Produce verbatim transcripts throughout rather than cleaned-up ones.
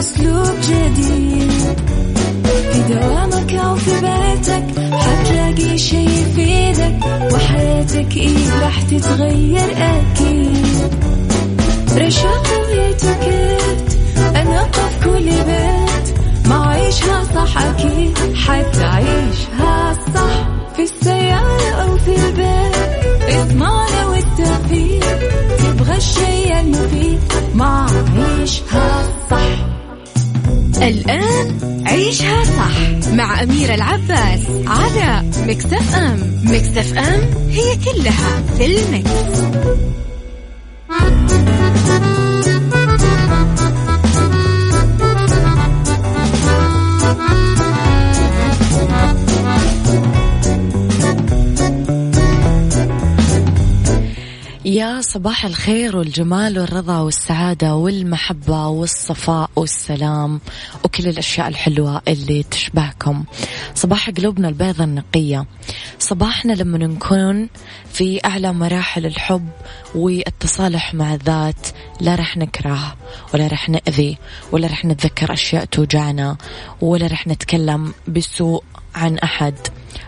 أسلوب جديد في دوامك أو في بيتك، حتلاقي شي يفيدك وحياتك إيه راح تتغير أكيد. رشاق ويتكت أنا أقف كل بيت، ما عيشها صح أكيد حتى عيشها صح، في السيارة أو في البيت اضمعنا والتوفيق، تبغى الشيء المفيد ما عيشها صح. الآن عيشها صح مع أميرة العباس على ميكس اف ام. ميكس اف ام هي كلها في الميكس. يا صباح الخير والجمال والرضا والسعادة والمحبة والصفاء والسلام وكل الأشياء الحلوة اللي تشبهكم. صباح قلوبنا البيضة النقية، صباحنا لما نكون في أعلى مراحل الحب والتصالح مع الذات. لا رح نكره ولا رح نأذي ولا رح نتذكر أشياء توجعنا ولا رح نتكلم بسوء عن أحد.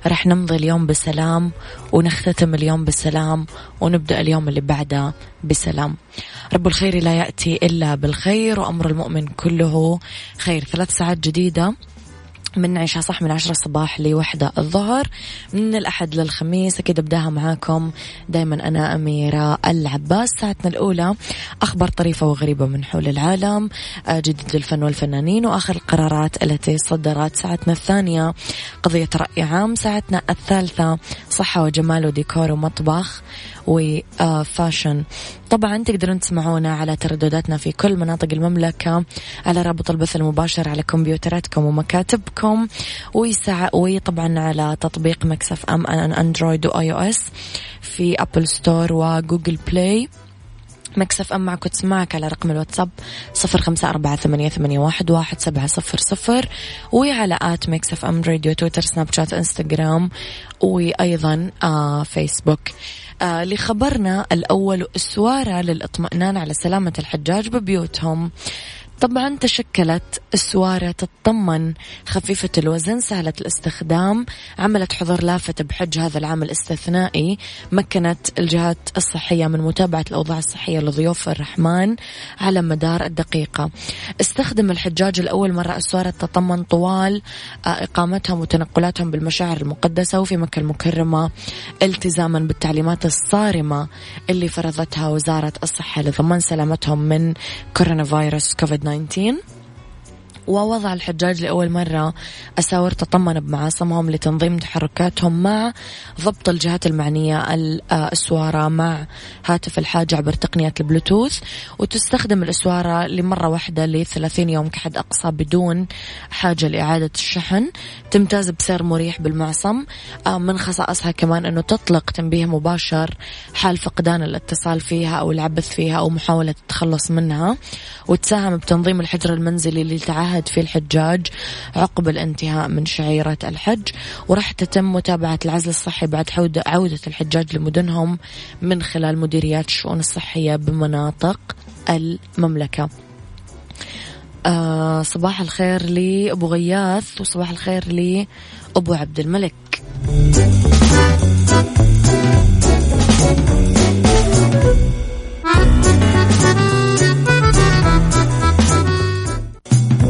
رح نمضي اليوم بسلام ونختتم اليوم بسلام ونبدأ اليوم اللي بعده بسلام. رب الخير لا يأتي إلا بالخير وأمر المؤمن كله خير. ثلاث ساعات جديدة من عيشها صح من عشرة صباح لوحدة الظهر من الأحد للخميس، أكيد أبداها معاكم دايما أنا أميرة العباس. ساعتنا الأولى أخبار طريفة وغريبة من حول العالم، جديد الفن والفنانين وآخر القرارات التي صدرت. ساعتنا الثانية قضية رأي عام. ساعتنا الثالثة صحة وجمال وديكور ومطبخ وفاشن. طبعا تقدرون تسمعونا على تردداتنا في كل مناطق المملكة على رابط البث المباشر على كمبيوتراتكم ومكاتبكم، وطبعا على تطبيق ميكس اف ام على اندرويد واي او اس في ابل ستور وجوجل بلاي. ميكس اف ام معك وتسمعك على رقم الواتساب صفر خمسة أربعة ثمانية ثمانية واحد واحد سبعة صفر صفر، وعلى آت ميكس اف ام راديو تويتر سناب شات انستغرام وأيضا آه فيسبوك. آه لخبرنا الأول، أسوارة للإطمئنان على سلامة الحجاج ببيوتهم. طبعا تشكلت أسوارة تطمن، خفيفة الوزن، سهلة الاستخدام، عملت حضور لافت بحج هذا العام الاستثنائي، مكنت الجهات الصحية من متابعة الأوضاع الصحية لضيوف الرحمن على مدار الدقيقة. استخدم الحجاج الأول مرة أسوارة تطمن طوال إقامتهم وتنقلاتهم بالمشاعر المقدسة وفي مكة المكرمة، التزاما بالتعليمات الصارمة اللي فرضتها وزارة الصحة لضمان سلامتهم من كورونا فيروس كوفيد تسعة عشر. ووضع الحجاج لأول مرة أساور تطمن بمعاصمهم لتنظيم تحركاتهم مع ضبط الجهات المعنية. الأسوارة مع هاتف الحاج عبر تقنية البلوتوث، وتستخدم الأسوارة لمرة واحدة لثلاثين يوم كحد أقصى بدون حاجة لإعادة الشحن. تمتاز بسير مريح بالمعصم. من خصائصها كمان أنه تطلق تنبيه مباشر حال فقدان الاتصال فيها أو العبث فيها أو محاولة التخلص منها، وتساهم بتنظيم الحجر المنزلي اللي تعاهد في الحجاج عقب الانتهاء من شعيرة الحج. ورح تتم متابعة العزل الصحي بعد عودة الحجاج لمدنهم من خلال مديريات الشؤون الصحية بمناطق المملكة. آه صباح الخير لي أبو غياث، وصباح الخير لي أبو عبد الملك.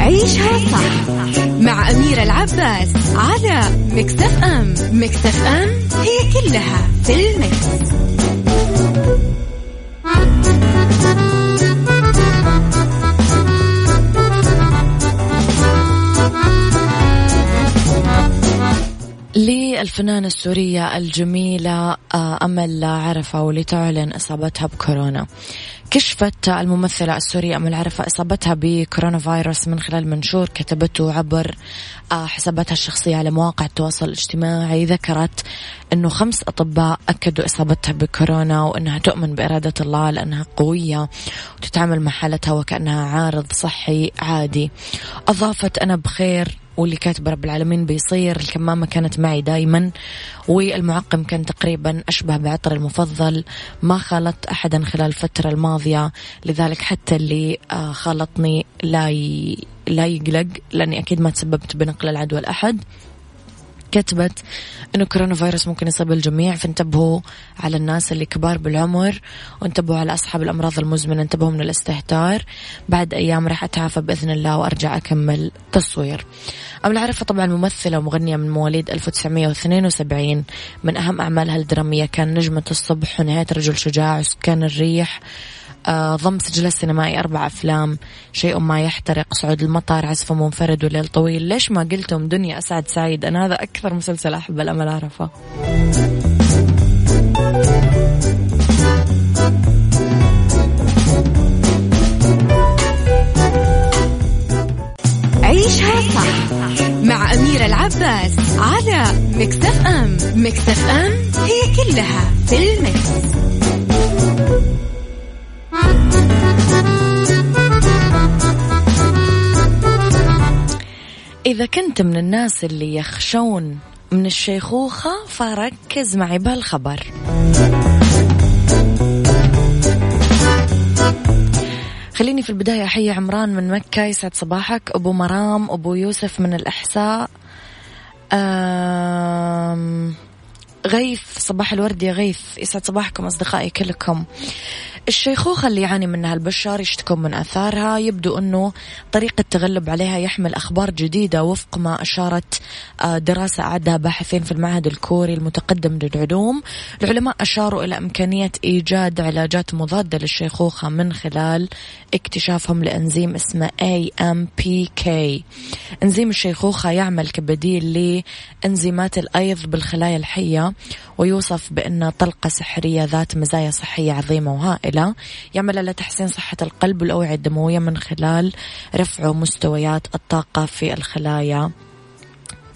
عيشها صح مع أميرة العباس على ميكس اف ام. ميكس اف ام هي كلها في الميكس. للفنانة السورية الجميلة أمل عرفه ولتعلن إصابتها بكورونا. كشفت الممثلة السورية أمل عرفه إصابتها بكورونا فيروس من خلال منشور كتبته عبر حساباتها الشخصية على مواقع التواصل الاجتماعي. ذكرت أنه خمس أطباء أكدوا إصابتها بكورونا، وأنها تؤمن بإرادة الله لأنها قوية وتتعامل مع حالتها وكأنها عارض صحي عادي. أضافت أنا بخير واللي كاتب رب العالمين بيصير، الكمامة كانت معي دايما، والمعقم كان تقريبا أشبه بعطر المفضل، ما خالطت أحدا خلال الفترة الماضية، لذلك حتى اللي خالطني لا ي... لا يقلق لأني أكيد ما تسببت بنقل العدوى لأحد. كتبت أنه كورونا فيروس ممكن يصيب الجميع، فانتبهوا على الناس اللي كبار بالعمر، وانتبهوا على أصحاب الأمراض المزمنة، انتبهوا من الاستهتار. بعد أيام راح أتعافى بإذن الله وأرجع أكمل تصوير. أمل عرفه طبعا ممثلة ومغنية من مواليد ألف وتسعمية واثنين وسبعين، من أهم أعمالها الدرامية كان نجمة الصبح ونهاية رجل شجاع وسكان الريح. ضم سجلها السينمائي أربع أفلام، شيء ما يحترق، صعود المطار، عزف منفرد، وليل طويل. ليش ما قلتم دنيا أسعد سعيد؟ أنا هذا أكثر مسلسل أحبه لأمل عرفه. عيشها صح مع أميرة العباس على ميكس اف ام. ميكس اف ام هي كلها في الميكس. إذا كنت من الناس اللي يخشون من الشيخوخة فركز معي بهالخبر. خليني في البداية أحيي عمران من مكة، يسعد صباحك. أبو مرام، أبو يوسف من الإحساء، أم غيث، صباح الورد يا غيث، يسعد صباحكم أصدقائي كلكم. الشيخوخة اللي يعاني منها البشر يشتكون من أثارها، يبدو أنه طريقة التغلب عليها يحمل أخبار جديدة وفق ما أشارت دراسة أعدها باحثين في المعهد الكوري المتقدم للعلوم. العلماء أشاروا إلى إمكانية إيجاد علاجات مضادة للشيخوخة من خلال اكتشافهم لإنزيم اسمه إيه إم بي كي. إنزيم الشيخوخة يعمل كبديل لإنزيمات الأيض بالخلايا الحية، ويوصف بأنه طلقة سحرية ذات مزايا صحية عظيمة وهائلة، يعمل على تحسين صحة القلب والأوعية الدموية من خلال رفع مستويات الطاقة في الخلايا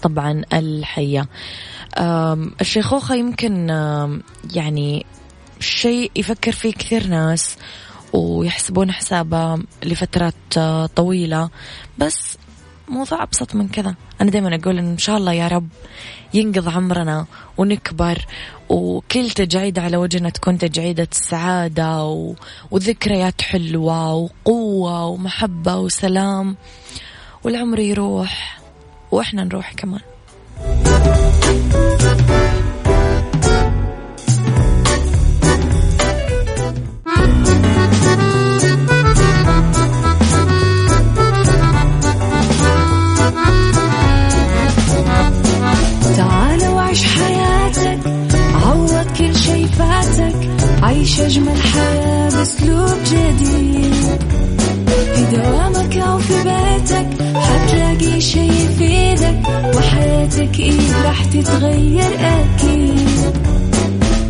طبعا الحية. الشيخوخة يمكن يعني شيء يفكر فيه كثير ناس ويحسبون حسابه لفترات طويلة، بس موضوع أبسط من كذا. أنا دايما أقول إن شاء الله يا رب ينقض عمرنا ونكبر، وكل تجعيدة على وجهنا تكون تجعيدة السعادة و... وذكريات حلوة وقوة ومحبة وسلام، والعمر يروح وإحنا نروح كمان. عيش أجمل حياة بأسلوب جديد، في دوامك أو في بيتك حتلاقي شي يفيدك، وحياتك إيه راح تتغير أكيد.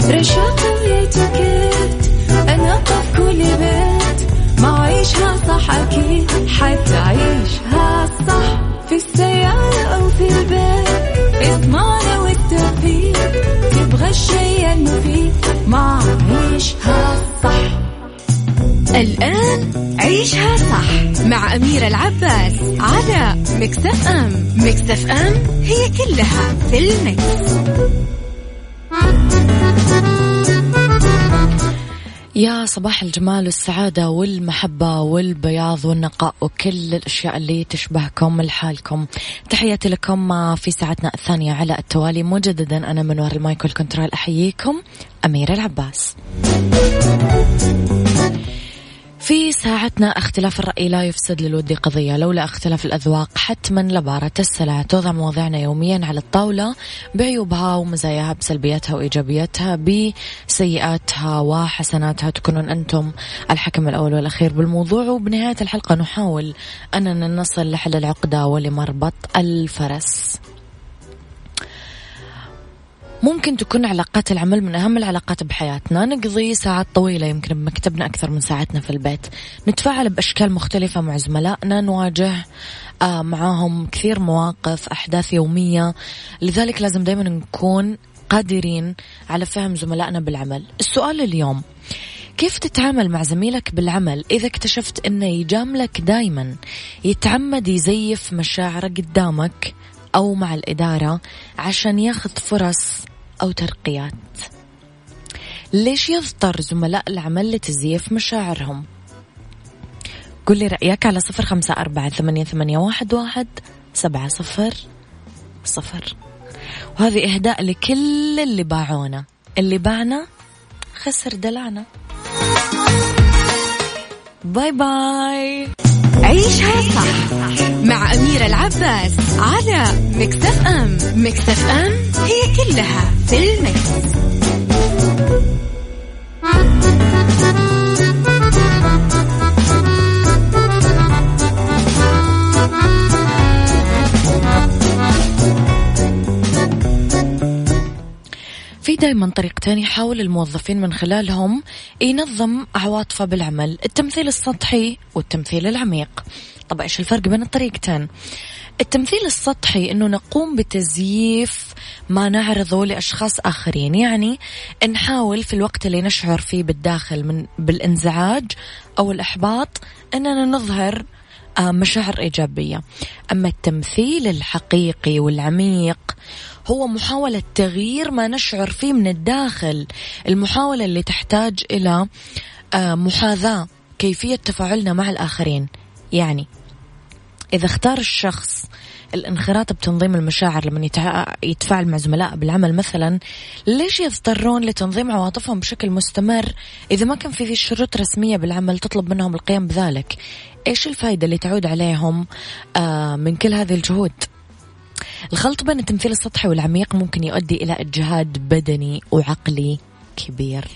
رشاق ويتكت أناقف كل بيت، ما عيشها صح أكيد حتعيشها صح، في السيارة أو في البيت اضمعنا والتوفيق، تبغى الشي المفيد ما عيشها صح. الآن عيشها صح مع أميرة العباس على ميكس اف ام. ميكس اف ام هي كلها في الميكس. يا صباح الجمال والسعادة والمحبة والبياض والنقاء وكل الأشياء اللي تشبهكم لحالكم. تحياتي لكم في ساعتنا الثانية على التوالي. مجددا أنا من وراء المايك والكنترول أحييكم أميرة العباس. في ساعتنا اختلاف الرأي لا يفسد للود قضية، لولا اختلاف الأذواق حتما لبارت السلع. توضع مواضيعنا يوميا على الطاولة بعيوبها ومزاياها، بسلبياتها وإيجابياتها، بسيئاتها وحسناتها. تكونون أنتم الحكم الأول والأخير بالموضوع، وبنهاية الحلقة نحاول أننا نصل لحل العقدة ولمربط الفرس. ممكن تكون علاقات العمل من أهم العلاقات بحياتنا، نقضي ساعات طويلة يمكن بمكتبنا أكثر من ساعتنا في البيت، نتفاعل بأشكال مختلفة مع زملائنا، نواجه معاهم كثير مواقف، أحداث يومية. لذلك لازم دايما نكون قادرين على فهم زملائنا بالعمل. السؤال اليوم، كيف تتعامل مع زميلك بالعمل إذا اكتشفت أنه يجاملك دايما، يتعمد يزيف مشاعرك قدامك أو مع الإدارة عشان ياخذ فرص أو ترقيات؟ ليش يضطر زملاء العمل لتزييف مشاعرهم؟ قل لي رأيك على صفر خمسة أربعة ثمانية ثمانية واحد واحد سبعة صفر صفر. وهذه إهداء لكل اللي باعونا، اللي باعنا خسر دلعنا. باي باي. عيشها صح مع أميرة العباس على ميكس اف ام. ميكس اف ام هي كلها في الميكس. في دايما طريقتين يحاول الموظفين من خلالهم ينظم عواطفه بالعمل، التمثيل السطحي والتمثيل العميق. طب إيش الفرق بين الطريقتين؟ التمثيل السطحي إنه نقوم بتزييف ما نعرضه لأشخاص آخرين، يعني نحاول في الوقت اللي نشعر فيه بالداخل من بالانزعاج أو الإحباط أننا نظهر مشاعر إيجابية. أما التمثيل الحقيقي والعميق هو محاولة تغيير ما نشعر فيه من الداخل، المحاولة اللي تحتاج إلى محاذاة كيفية تفاعلنا مع الآخرين. يعني إذا اختار الشخص الانخراط بتنظيم المشاعر لمن يتفاعل مع زملائه بالعمل مثلا، ليش يضطرون لتنظيم عواطفهم بشكل مستمر إذا ما كان في شروط رسمية بالعمل تطلب منهم القيام بذلك؟ إيش الفايدة اللي تعود عليهم من كل هذه الجهود؟ الخلط بين التمثيل السطحي والعميق ممكن يؤدي إلى إجهاد بدني وعقلي كبير.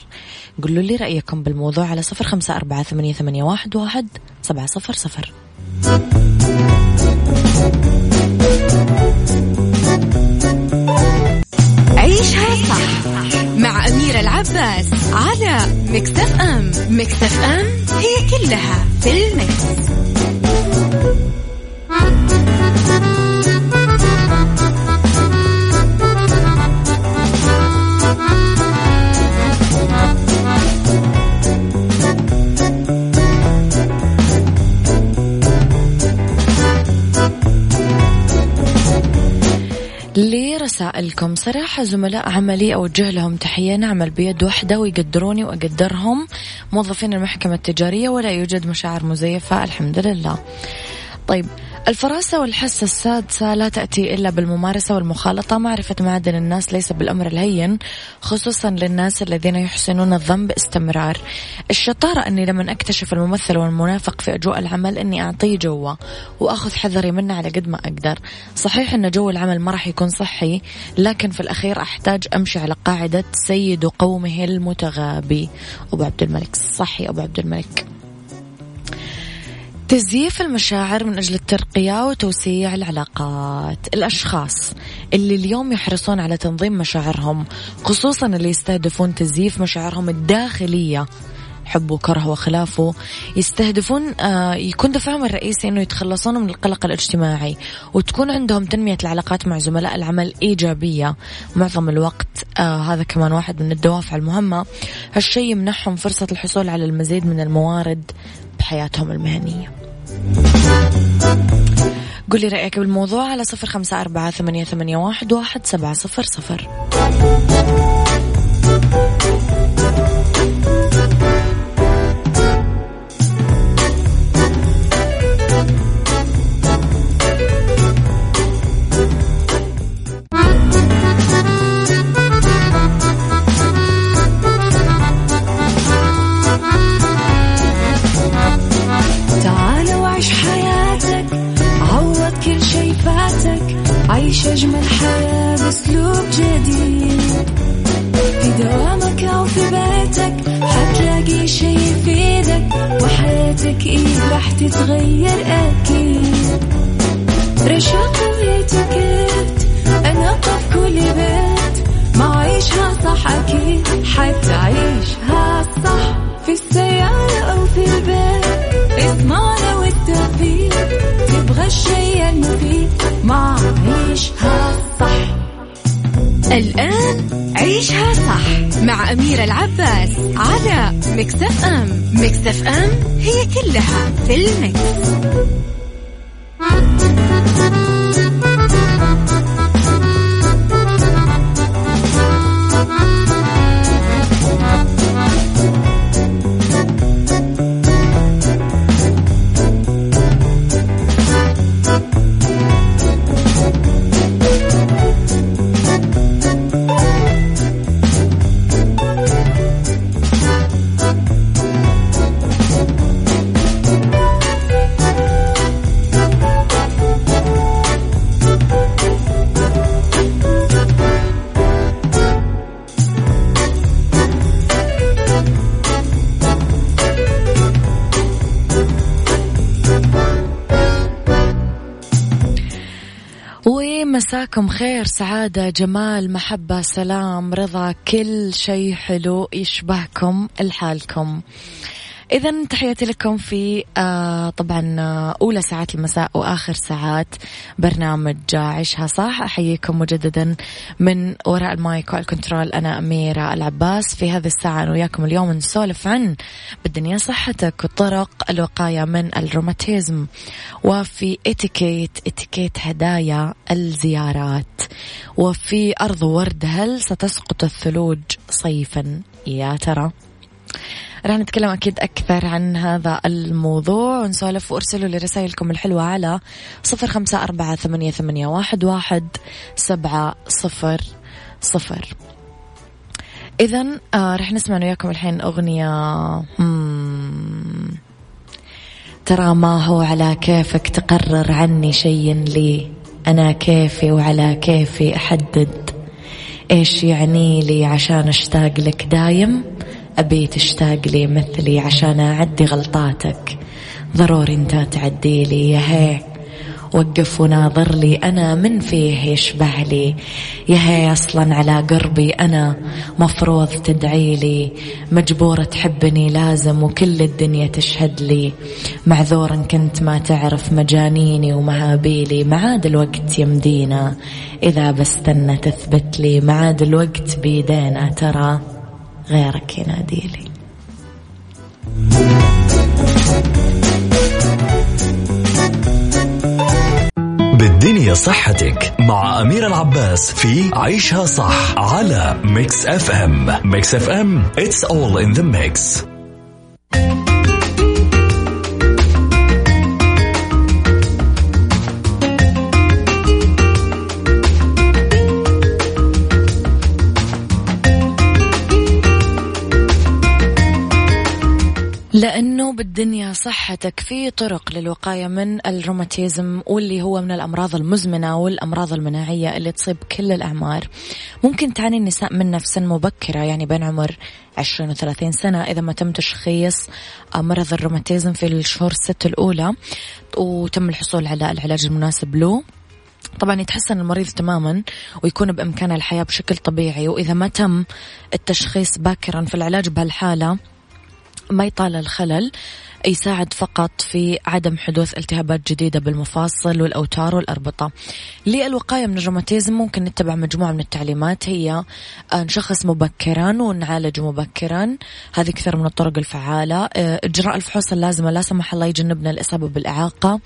قولوا لي رأيكم بالموضوع على صفر خمسة أربعة ثمانية ثمانية واحد واحد سبعة صفر صفر. عيشها صح مع أميرة العباس على ميكس اف ام. ميكس اف ام هي كلها في الميكس. لرسائلكم، صراحة زملاء عملي أوجه لهم تحية، نعمل بيد واحدة ويقدروني وأقدرهم، موظفين المحكمة التجارية ولا يوجد مشاعر مزيفة الحمد لله. طيب، الفراسة والحاسة السادسة لا تأتي إلا بالممارسة والمخالطة. معرفة معدن الناس ليس بالأمر الهين، خصوصا للناس الذين يحسنون الظن باستمرار. الشطارة أني لما أكتشف الممثل والمنافق في أجواء العمل أني أعطيه جوة وأخذ حذري منه على قد ما أقدر. صحيح أن جو العمل ما راح يكون صحي، لكن في الأخير أحتاج أمشي على قاعدة سيد قومه المتغابي. أبو عبد الملك صحي أبو عبد الملك. تزييف المشاعر من أجل الترقية وتوسيع العلاقات. الأشخاص اللي اليوم يحرصون على تنظيم مشاعرهم، خصوصا اللي يستهدفون تزييف مشاعرهم الداخلية، حب وكره وخلافه، يستهدفون آه يكون دفعهم الرئيسي أنه يتخلصون من القلق الاجتماعي وتكون عندهم تنمية العلاقات مع زملاء العمل إيجابية معظم الوقت. آه هذا كمان واحد من الدوافع المهمة. هالشي يمنحهم فرصة الحصول على المزيد من الموارد بحياتهم المهنية. قولي رأيك بالموضوع على صفر خمسة أربعة ثمانية ثمانية واحد واحد سبعة صفر صفر. عيش أجمل حياة بأسلوب جديد، في دوامك أو في بيتك حتلاقي شي يفيدك، وحياتك إيه راح تتغير أكيد. رشاق ويتكت أنقف كل بيت، ما عيشها صح أكيد حتعيشها صح، في السيارة أو في البيت اسمعنا والتوفيق، تبغى الشي المفيد ما عيشها صح. الآن عيشها صح مع أميرة العباس على ميكس اف ام. ميكس اف ام هي كلها في الميكس. مساكم خير، سعادة، جمال، محبة، سلام، رضا، كل شيء حلو يشبهكم لحالكم. إذن تحياتي لكم في آه طبعا أولى ساعات المساء وآخر ساعات برنامج عيشها صح. أحييكم مجددا من وراء المايك والكنترول، أنا أميرة العباس. في هذه الساعة أنا وياكم اليوم نسولف عن بالدنيا صحتك وطرق الوقاية من الروماتيزم، وفي اتيكيت اتيكيت هدايا الزيارات، وفي أرض ورد هل ستسقط الثلوج صيفا يا ترى. راح نتكلم أكيد أكثر عن هذا الموضوع ونسولف، وأرسلوا لي رسائلكم الحلوة على صفر خمسة أربعة ثمانية ثمانية واحد واحد سبعة صفر صفر. إذن آه راح نسمع وياكم الحين أغنية ترى ما هو على كيفك تقرر عني شي لي أنا كيفي وعلى كيفي أحدد إيش يعني لي عشان أشتاق لك دايم أبي تشتاق لي مثلي عشان أعدي غلطاتك ضروري انت تعدي لي يا هي وقف وناظر لي أنا من فيه يشبه لي يا هي أصلا على قربي أنا مفروض تدعي لي مجبورة تحبني لازم وكل الدنيا تشهد لي معذورا كنت ما تعرف مجانيني ومهابيلي معاد الوقت يمدينا إذا بستنى تثبت لي معاد الوقت بيدينا ترى غيرك يناديلي. بالدنيا صحتك مع أميرة العباس في عيشها صح على ميكس اف ام. ميكس اف ام it's all in the mix. لأنه بالدنيا صحتك في طرق للوقاية من الروماتيزم، واللي هو من الأمراض المزمنة والأمراض المناعية اللي تصيب كل الأعمار. ممكن تعاني النساء منها في سن مبكرة، يعني بين عمر عشرين وثلاثين سنة إذا ما تم تشخيص مرض الروماتيزم في الشهور الست الأولى وتم الحصول على العلاج المناسب له. طبعا يتحسن المريض تماما ويكون بإمكانه الحياة بشكل طبيعي، وإذا ما تم التشخيص باكرا في العلاج بهالحالة ما يطال الخلل، يساعد فقط في عدم حدوث التهابات جديدة بالمفاصل والأوتار والأربطة. للوقاية من الروماتيزم ممكن نتبع مجموعة من التعليمات، هي نشخص مبكرا ونعالج مبكرا، هذه أكثر من الطرق الفعالة. إجراء الفحوص اللازمة لا سمح الله يجنبنا الإصابة بالإعاقة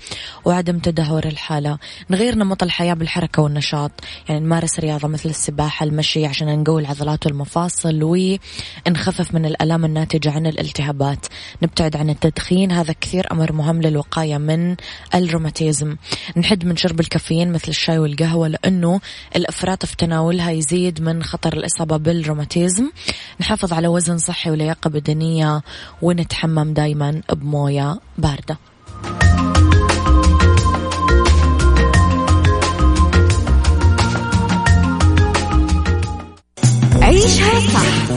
وعدم تدهور الحالة. نغير نمط الحياة بالحركة والنشاط، يعني نمارس رياضة مثل السباحة، المشي، عشان نقوي العضلات والمفاصل ونخفف من الآلام الناتجة عن الالتهابات. نبتعد عن التدخين، هذا كثير أمر مهم للوقاية من الروماتيزم. نحد من شرب الكافيين مثل الشاي والقهوة لأنه الإفراط في تناولها يزيد من خطر الإصابة بالروماتيزم. نحافظ على وزن صحي ولياقة بدنية، ونتحمم دايما بموية باردة. عيشها صح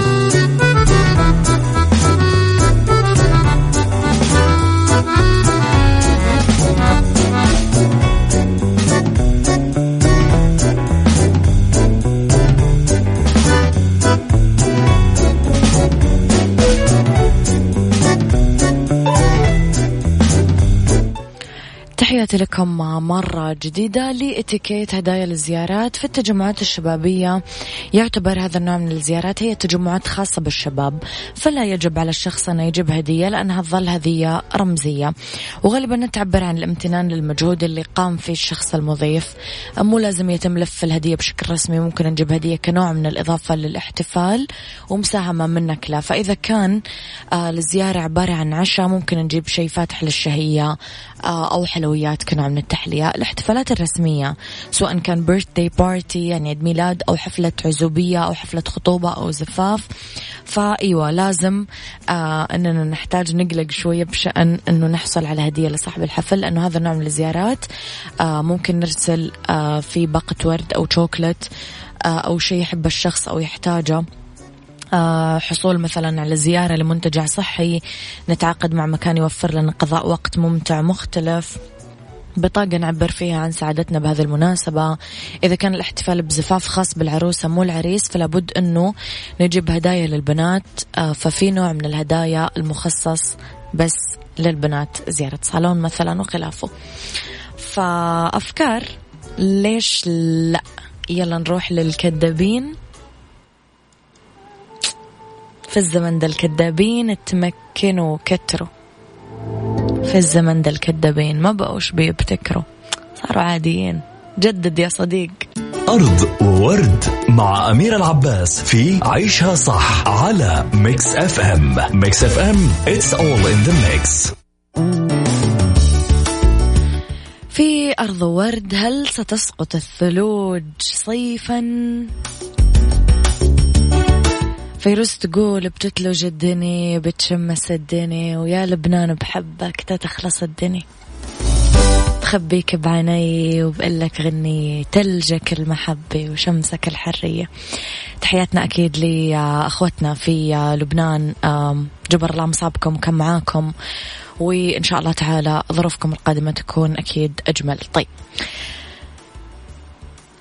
تحياتي لكم مرة جديدة لإتيكيت هدايا للزيارات في التجمعات الشبابية. يعتبر هذا النوع من الزيارات هي تجمعات خاصة بالشباب، فلا يجب على الشخص أن يجيب هدية لأنها تظل هدية رمزية، وغالبا تعبر عن الامتنان للمجهود اللي قام فيه الشخص المضيف. مو لازم يتم لف الهدية بشكل رسمي، ممكن نجيب هدية كنوع من الإضافة للاحتفال ومساهمة منك له. فإذا كان آه للزيارة عبارة عن عشاء، ممكن نجيب شيء فاتح للشهية أو حلويات كنوع من التحلية. الاحتفالات الرسمية سواء كان بيرثدي بارتي يعني عيد ميلاد، أو حفلة عزوبية أو حفلة خطوبة أو زفاف، فأيوة لازم آه أننا نحتاج نقلق شوية بشأن أنه نحصل على هدية لصاحب الحفل، لأنه هذا النوع من الزيارات آه ممكن نرسل آه في باقة ورد أو شوكولات آه أو شيء يحب الشخص أو يحتاجه. حصول مثلا على زيارة لمنتجع صحي، نتعاقد مع مكان يوفر لنا قضاء وقت ممتع مختلف، بطاقة نعبر فيها عن سعادتنا بهذه المناسبة. إذا كان الاحتفال بزفاف خاص بالعروسة مو العريس، فلابد أنه نجيب هدايا للبنات، ففي نوع من الهدايا المخصص بس للبنات، زيارة صالون مثلا وخلافه. فأفكار ليش لا؟ يلا نروح للكذابين في الزمن ده، الكذابين تمكنوا كتروا في الزمن ده، الكذابين ما بقوش بيبتكروا، صاروا عاديين. جدد يا صديق. أرض وورد مع أميرة العباس في عيشها صح على ميكس اف ام. ميكس اف ام it's all in the mix. في أرض وورد، هل ستسقط الثلوج صيفاً؟ فيروز تقول بتتلج الدني، بتشمس الدني، ويا لبنان بحبك تتخلص الدني، تخبيك بعيني وبقلك غني، تلجك المحبة وشمسك الحرية. تحياتنا أكيد لأخوتنا في لبنان، جبر الله مصابكم كم معاكم، وإن شاء الله تعالى ظروفكم القادمة تكون أكيد أجمل. طيب،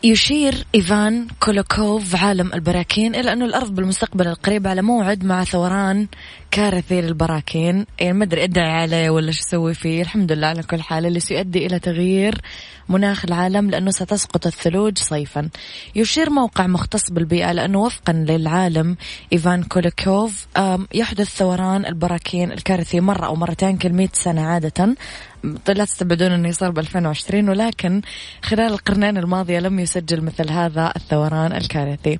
يشير إيفان كولوكوف عالم البراكين إلى أنه الأرض بالمستقبل القريب على موعد مع ثوران كارثي للبراكين، يعني ما أدري أدعي عليه ولا شو سوي فيه. الحمد لله على كل حال، اللي سيؤدي إلى تغيير مناخ العالم لأنه ستسقط الثلوج صيفا. يشير موقع مختص بالبيئة لأنه وفقا للعالم إيفان كولوكوف يحدث ثوران البراكين الكارثي مرة أو مرتين كل مئة سنة عادة. لا تستبعدون أنه يصير ب ألفين وعشرين، ولكن خلال القرنين الماضية لم يسجل مثل هذا الثوران الكارثي.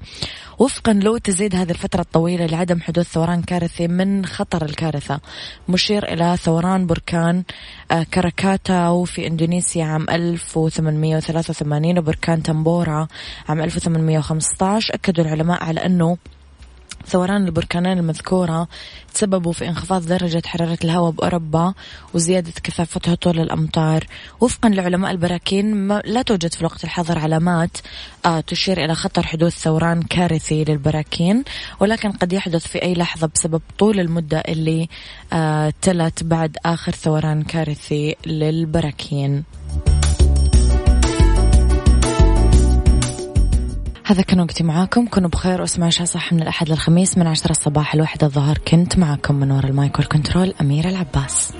وفقا له تزيد هذه الفترة الطويلة لعدم حدوث ثوران كارثي من خطر الكارثة، مشير إلى ثوران بركان كراكاتاو في إندونيسيا عام ألف وثمانمئة وثلاثة وثمانين وبركان تامبورا عام ألف وثمانمئة وخمسة عشر. أكدوا العلماء على أنه ثوران البركانين المذكورة تسببوا في انخفاض درجة حرارة الهواء بأوروبا وزيادة كثافتها طول الأمطار. وفقا لعلماء البراكين لا توجد في الوقت الحاضر علامات تشير إلى خطر حدوث ثوران كارثي للبراكين، ولكن قد يحدث في أي لحظة بسبب طول المدة اللي تلت بعد آخر ثوران كارثي للبراكين. هذا كان وقتي معاكم، كنوا بخير واسمعوا عيشها صح من الأحد للخميس من عشرة الصباح لواحد الظهر. كنت معاكم من وراء المايك والكنترول أميرة العباس.